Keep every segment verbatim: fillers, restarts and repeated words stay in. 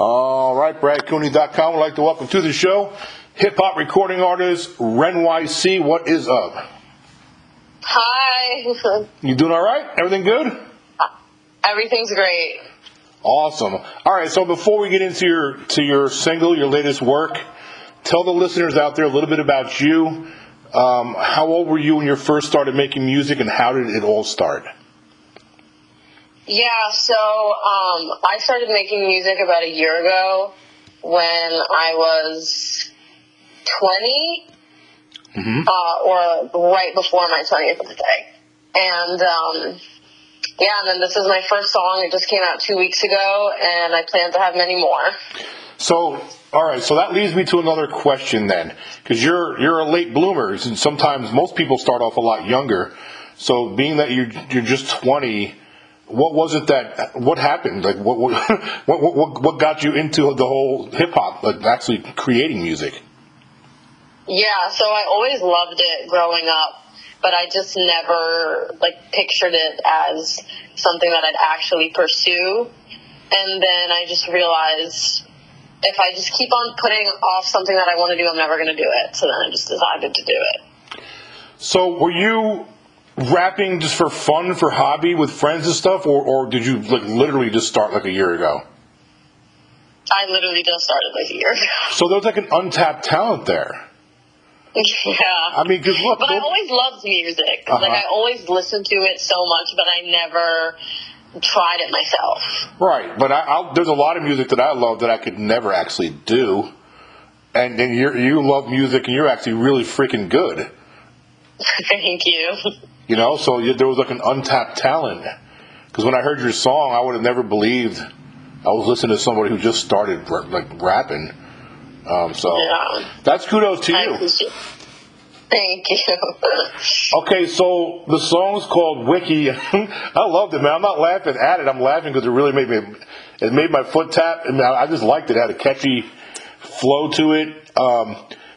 All right, brad cooney dot com would like to welcome to the show hip-hop recording artist Ren Y C. What is up? Hi. You doing all right? Everything good? Everything's great. Awesome. All right, so before we get into your to your single, your latest work, tell the listeners out there a little bit about you. Um, how old were you when you first started making music, and how did it all start? Yeah, so um, I started making music about a year ago when I was twenty, mm-hmm. uh, or right before my twentieth birthday. And um, yeah, and then this is my first song. It just came out two weeks ago, and I plan to have many more. So, all right, so that leads me to another question then, because you're you're a late bloomer, and sometimes most people start off a lot younger. So, being that you're you're just twenty, what was it that what happened? Like, what what what what, what got you into the whole hip hop, like actually creating music? Yeah, so I always loved it growing up, but I just never like pictured it as something that I'd actually pursue. And then I just realized, if I just keep on putting off something that I want to do, I'm never going to do it. So then I just decided to do it. So were you rapping just for fun, for hobby, with friends and stuff, or, or did you like literally just start like a year ago? I literally just started like a year ago. So there's like an untapped talent there. Yeah. I mean, good luck. But don't... I always loved music. Uh-huh. Like I always listened to it so much, but I never tried it myself. Right, but I, I'll, there's a lot of music that I love that I could never actually do, and then you you love music and you're actually really freaking good. Thank you. You know, so you, there was like an untapped talent, because when I heard your song, I would have never believed I was listening to somebody who just started like rapping. Um, so yeah. That's kudos to you. Thank you. Okay, so the song's called Wiki. I loved it, man. I'm not laughing at it. I'm laughing because it really made me, it made my foot tap. And I just liked it. It had a catchy flow to it. Um,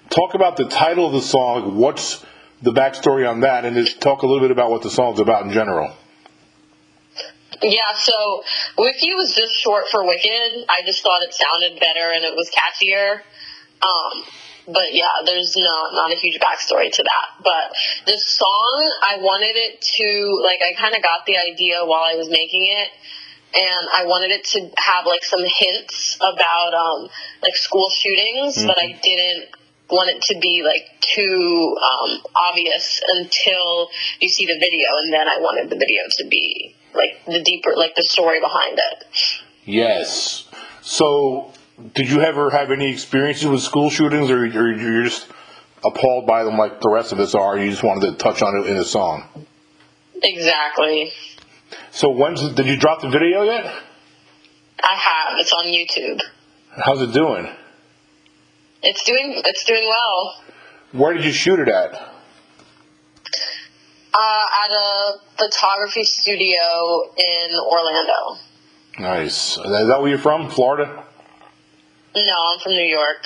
talk about the title of the song. What's the backstory on that? And just talk a little bit about what the song's about in general. Yeah, so Wiki was just short for wicked. I just thought it sounded better and it was catchier. Um, But yeah, there's no, not a huge backstory to that. But this song, I wanted it to, like, I kind of got the idea while I was making it. And I wanted it to have, like, some hints about, um, like, school shootings. Mm-hmm. But I didn't want it to be, like, too um, obvious until you see the video. And then I wanted the video to be, like, the deeper, like, the story behind it. Yes. So... did you ever have any experiences with school shootings, or, or you're just appalled by them like the rest of us are? You just wanted to touch on it in a song. Exactly. So when's the, did you drop the video yet? I have. It's on YouTube. How's it doing? It's doing. It's doing well. Where did you shoot it at? Uh, at a photography studio in Orlando. Nice. Is that where you're from? Florida. No, I'm from New York.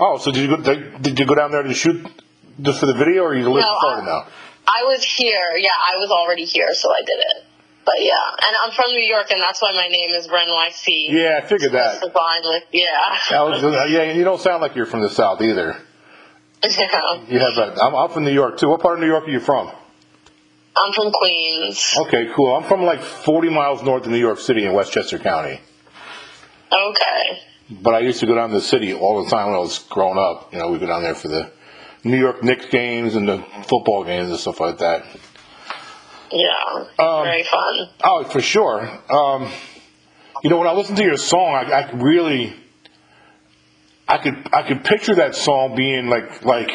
Oh, so did you go, did you go down there to shoot just for the video, or you live in Florida now? I was here. Yeah, I was already here, so I did it. But yeah, and I'm from New York, and that's why my name is Ren Y C. Yeah, I figured that. With, yeah. Was, yeah, and you don't sound like you're from the South either. Yeah. You have that. I'm, I'm from New York too. What part of New York are you from? I'm from Queens. Okay, cool. I'm from like forty miles north of New York City in Westchester County. Okay. But I used to go down to the city all the time when I was growing up. You know, we'd go down there for the New York Knicks games and the football games and stuff like that. Yeah, um, very fun. Oh, for sure. Um, you know, when I listened to your song, I, I really, I could, I could picture that song being like, like,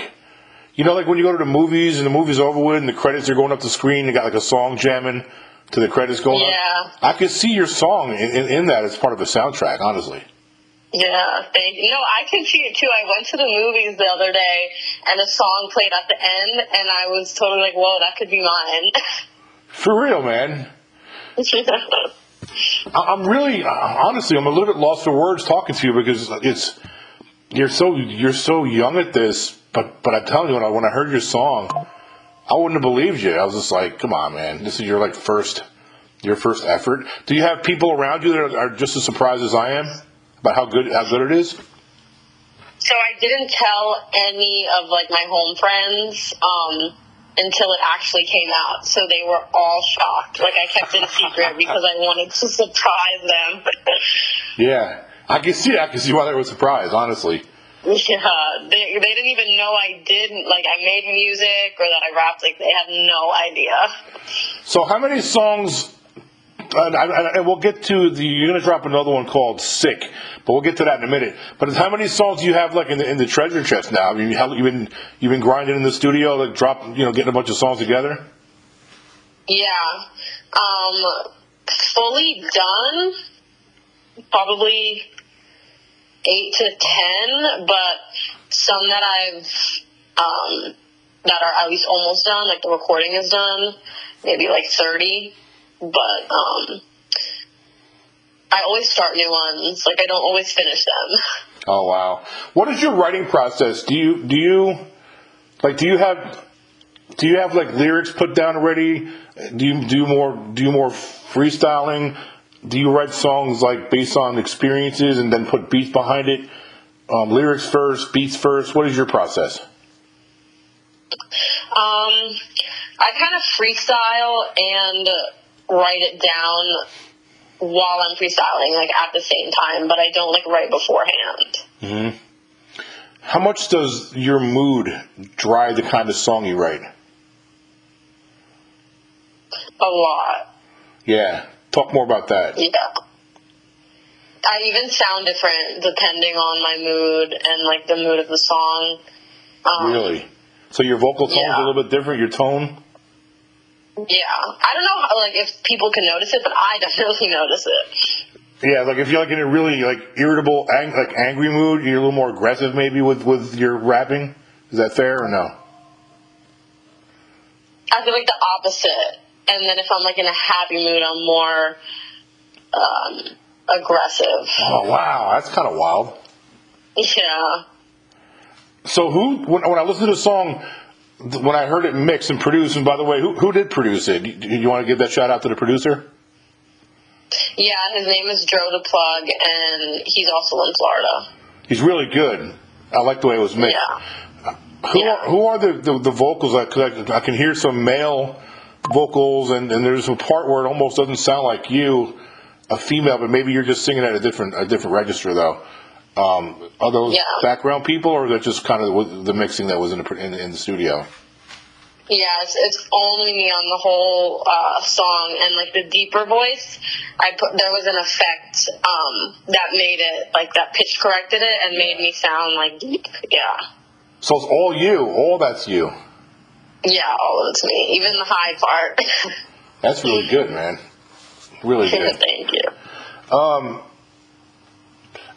you know, like when you go to the movies and the movie's over with and the credits are going up the screen, you got like a song jamming to the credits going up. Yeah, I could see your song in, in, in that as part of a soundtrack, honestly. Yeah, thank you. No, I can see it too. I went to the movies the other day, and a song played at the end, and I was totally like, whoa, that could be mine. For real, man. I'm really, honestly, I'm a little bit lost for words talking to you, because it's, you're so, you're so young at this, but, but I'm telling you, when I, when I heard your song, I wouldn't have believed you. I was just like, come on, man, this is your, like, first, your first effort. Do you have people around you that are just as surprised as I am? But how good how good it is? So I didn't tell any of like my home friends um, until it actually came out. So they were all shocked. Like I kept it a secret because I wanted to surprise them. Yeah, I can see. I can see why they were surprised. Honestly. Yeah, they they didn't even know I did like I made music or that I rapped. Like they had no idea. So how many songs? And, I, and we'll get to the. You're gonna drop another one called "Sick," but we'll get to that in a minute. But how many songs do you have like in the in the treasure chest now? I mean, how, you've been you've been grinding in the studio, like dropping, you know, getting a bunch of songs together. Yeah, um, fully done. Probably eight to ten, but some that I've um, that are at least almost done. Like the recording is done. Maybe like thirty. But um, I always start new ones. Like I don't always finish them. Oh wow! What is your writing process? Do you do you like do you have do you have like lyrics put down already? Do you do more do you more freestyling? Do you write songs like based on experiences and then put beats behind it? Um, lyrics first, beats first. What is your process? Um, I kind of freestyle and write it down while I'm freestyling, like at the same time, but I don't like write beforehand. Mm-hmm. How much does your mood drive the kind of song you write? A lot. Yeah. Talk more about that. Yeah. I even sound different depending on my mood and like the mood of the song. Um, really? So your vocal tone's yeah. a little bit different, your tone? Yeah, I don't know, like if people can notice it, but I definitely notice it. Yeah, like if you're like in a really like irritable, ang- like angry mood, you're a little more aggressive maybe with, with your rapping. Is that fair or no? I feel like the opposite. And then if I'm like in a happy mood, I'm more um, aggressive. Oh wow, that's kind of wild. Yeah. So who? When, when I listen to the song. When I heard it mixed and produced, and by the way, who who did produce it? Do you, you want to give that shout out to the producer? Yeah, his name is Joe DePlug, and he's also in Florida. He's really good. I like the way it was mixed. Yeah. Who yeah. Are, who are the, the, the vocals? I, I, I can hear some male vocals, and, and there's a part where it almost doesn't sound like you, a female, but maybe you're just singing at a different a different register, though. Um, are those yeah. background people, or is that just kind of the mixing that was in the, in, in the studio? Yes, it's only me on the whole uh, song, and like the deeper voice, I put there was an effect um, that made it like that pitch corrected it and made me sound like deep. Yeah. So it's all you, all that's you. Yeah, all of it's me, even the high part. That's really good, man. Really good. Thank you. Um.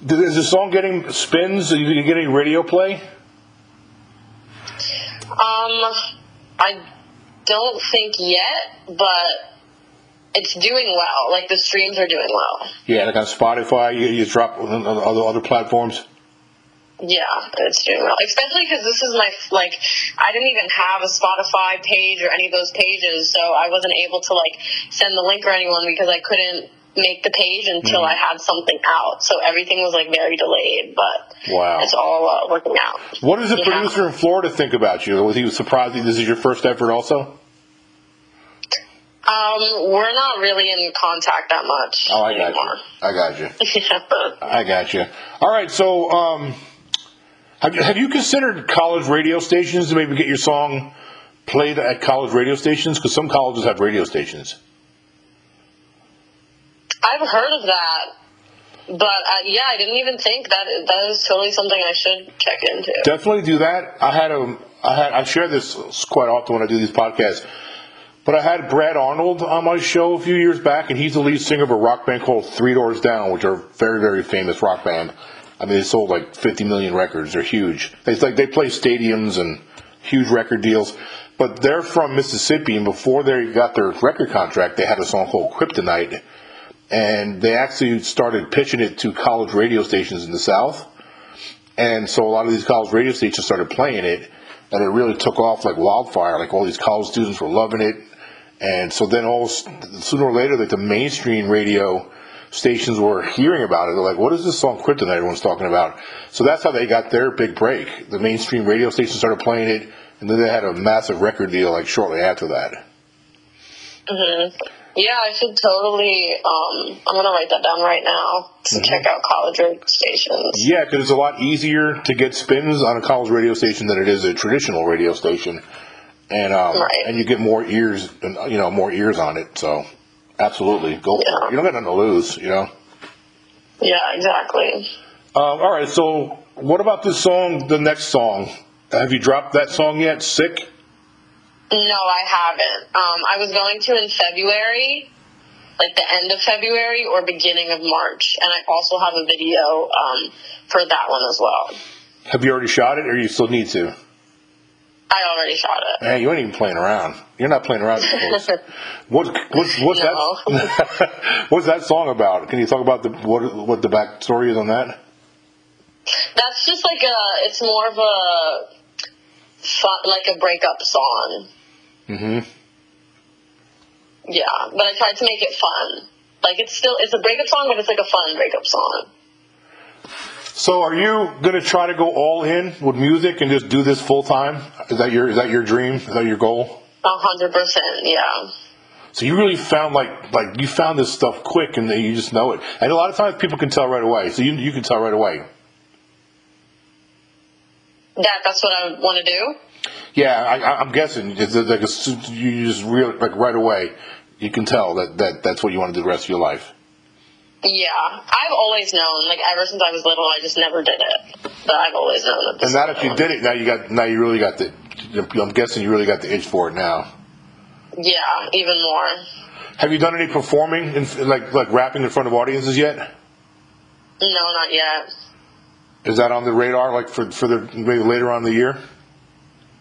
Is the song getting spins? Are you getting radio play? Um, I don't think yet, but it's doing well. Like, the streams are doing well. Yeah, like on Spotify, you, you drop on other, other platforms? Yeah, it's doing well. Especially because this is my, like, I didn't even have a Spotify page or any of those pages, so I wasn't able to, like, send the link or anyone because I couldn't make the page until mm. I had something out. So everything was like very delayed, but wow. It's all uh, working out. What does the yeah. producer in Florida think about you? Was he surprised this is your first effort also? Um, we're not really in contact that much. Oh, I got anymore. you. I got you. yeah. I got you. All right. So, um, have, have you considered college radio stations to maybe get your song played at college radio stations? Because some colleges have radio stations. I've heard of that, but uh, yeah, I didn't even think that that is totally something I should check into. Definitely do that. I had a, I had, I share this quite often when I do these podcasts, but I had Brad Arnold on my show a few years back, and he's the lead singer of a rock band called Three Doors Down, which are a very, very famous rock band. I mean, they sold like fifty million records. They're huge. It's like they play stadiums and huge record deals, but they're from Mississippi, and before they got their record contract, they had a song called Kryptonite. And they actually started pitching it to college radio stations in the South. And so a lot of these college radio stations started playing it. And it really took off like wildfire. Like all these college students were loving it. And so then all sooner or later, like the mainstream radio stations were hearing about it. They're like, what is this song Kryptonite everyone's talking about? So that's how they got their big break. The mainstream radio stations started playing it, and then they had a massive record deal like shortly after that. Mm-hmm. Yeah, I should totally, um, I'm going to write that down right now to mm-hmm. check out college radio stations. Yeah, because it's a lot easier to get spins on a college radio station than it is a traditional radio station. And um, right. and you get more ears, you know, more ears on it. So absolutely, go yeah. for it. You don't got nothing to lose, you know. Yeah, exactly. Um, all right, so what about this song, the next song? Have you dropped that song yet, Sick? No, I haven't. Um, I was going to in February, like the end of February or beginning of March, and I also have a video um, for that one as well. Have you already shot it, or you still need to? I already shot it. Man, you ain't even playing around. You're not playing around. what, what, what's, no. that, what's that song about? Can you talk about the what, what the back story is on that? That's just like a, it's more of a, fun, like a breakup song. Mm-hmm. Yeah, but I tried to make it fun. Like it's still, it's a breakup song, but it's like a fun breakup song. So are you going to try to go all in with music and just do this full time? Is that your is that your dream? Is that your goal? A hundred percent, yeah. So you really found like like you found this stuff quick and you just know it. And a lot of times people can tell right away. So you you can tell right away. That that's what I want to do? Yeah, I, I'm guessing it's like a, you just real like right away you can tell that, that that's what you want to do the rest of your life. Yeah, I've always known. Like ever since I was little, I just never did it. But I've always known that. This and now if you did it, now you got, now you really got the. I'm guessing you really got the itch for it now. Yeah, even more. Have you done any performing, in, like like rapping in front of audiences yet? No, not yet. Is that on the radar, like for for the maybe later on in the year?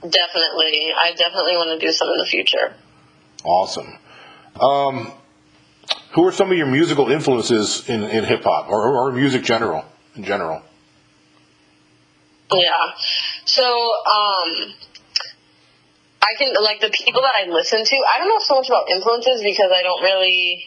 Definitely, I definitely want to do some in the future. Awesome. Um, Who are some of your musical influences in, in hip hop or, or music general in general? Yeah, so um, I can like the people that I listen to. I don't know so much about influences because I don't really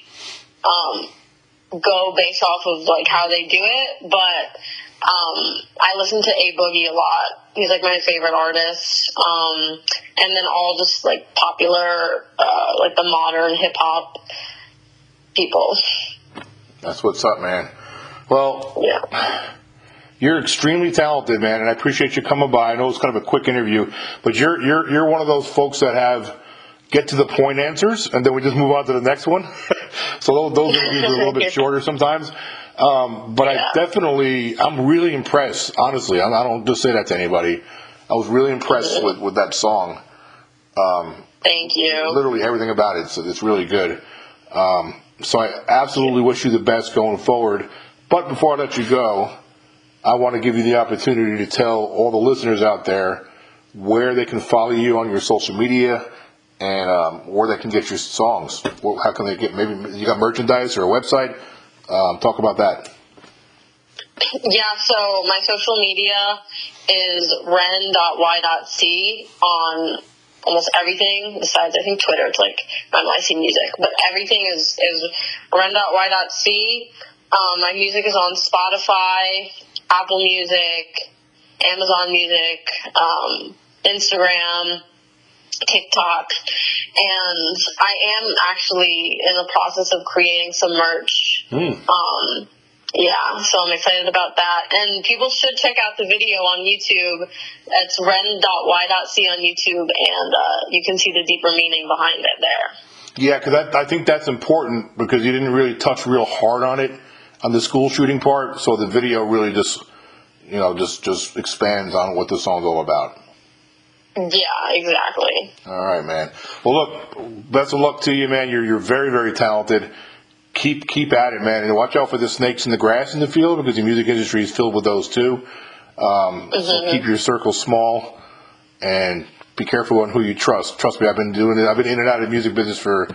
um, go based off of like how they do it. But um, I listen to A Boogie a lot. He's like my favorite artist, um, and then all just like popular uh, like the modern hip hop. People. That's what's up, man. Well, yeah. You're extremely talented, man, and I appreciate you coming by. I know it's kind of a quick interview, but you're you're you're one of those folks that have get to the point answers, and then we just move on to the next one. So those interviews are a little bit shorter sometimes. Um, but yeah. I definitely, I'm really impressed. Honestly, I, I don't just say that to anybody. I was really impressed with, with that song. Um, Thank you. Literally everything about it. So it's really good. Um, So I absolutely wish you the best going forward. But before I let you go, I want to give you the opportunity to tell all the listeners out there where they can follow you on your social media and um, where they can get your songs. How can they get, maybe you got merchandise or a website? Um, talk about that. Yeah, so my social media is ren dot y dot c on almost everything besides, I think, Twitter. It's like Ren Y C Music. But everything is, is ren dot y dot c. Um, my music is on Spotify, Apple Music, Amazon Music, um, Instagram, TikTok. And I am actually in the process of creating some merch. Mm. Um, yeah, so I'm excited about that. And people should check out the video on YouTube. It's ren dot y dot c on YouTube, and uh, you can see the deeper meaning behind it there. Yeah, because I, I think that's important because you didn't really touch real hard on it, on the school shooting part. So the video really just, you know, just, just expands on what the song's all about. Yeah, exactly. All right, man. Well, look, best of luck to you, man. You're you're very, very talented. Keep keep at it, man, and watch out for the snakes in the grass in the field because the music industry is filled with those too. Um, mm-hmm. So keep your circle small and be careful on who you trust. Trust me, I've been doing it. I've been in and out of the music business for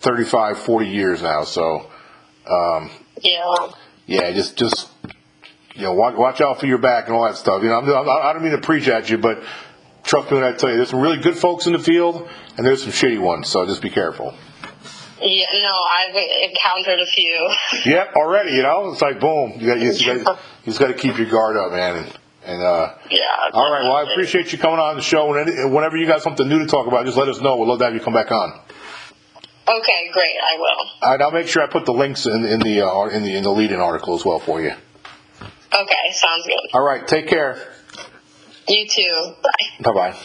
thirty-five, forty years now. So um, yeah, yeah, just just you know, watch, watch out for your back and all that stuff. You know, I'm, I don't mean to preach at you, but trust me when I tell you, there's some really good folks in the field and there's some shitty ones. So just be careful. Yeah, no, I've encountered a few. Yep, already, you know? It's like, boom. You, got, you, just, you, got, you just got to keep your guard up, man. And, and uh, yeah. All right, well, I appreciate you coming on the show. Whenever you got something new to talk about, just let us know. We'd love to have you come back on. Okay, great. I will. All right, I'll make sure I put the links in, in the uh, in the in the lead-in article as well for you. Okay, sounds good. All right, take care. You too. Bye. Bye-bye.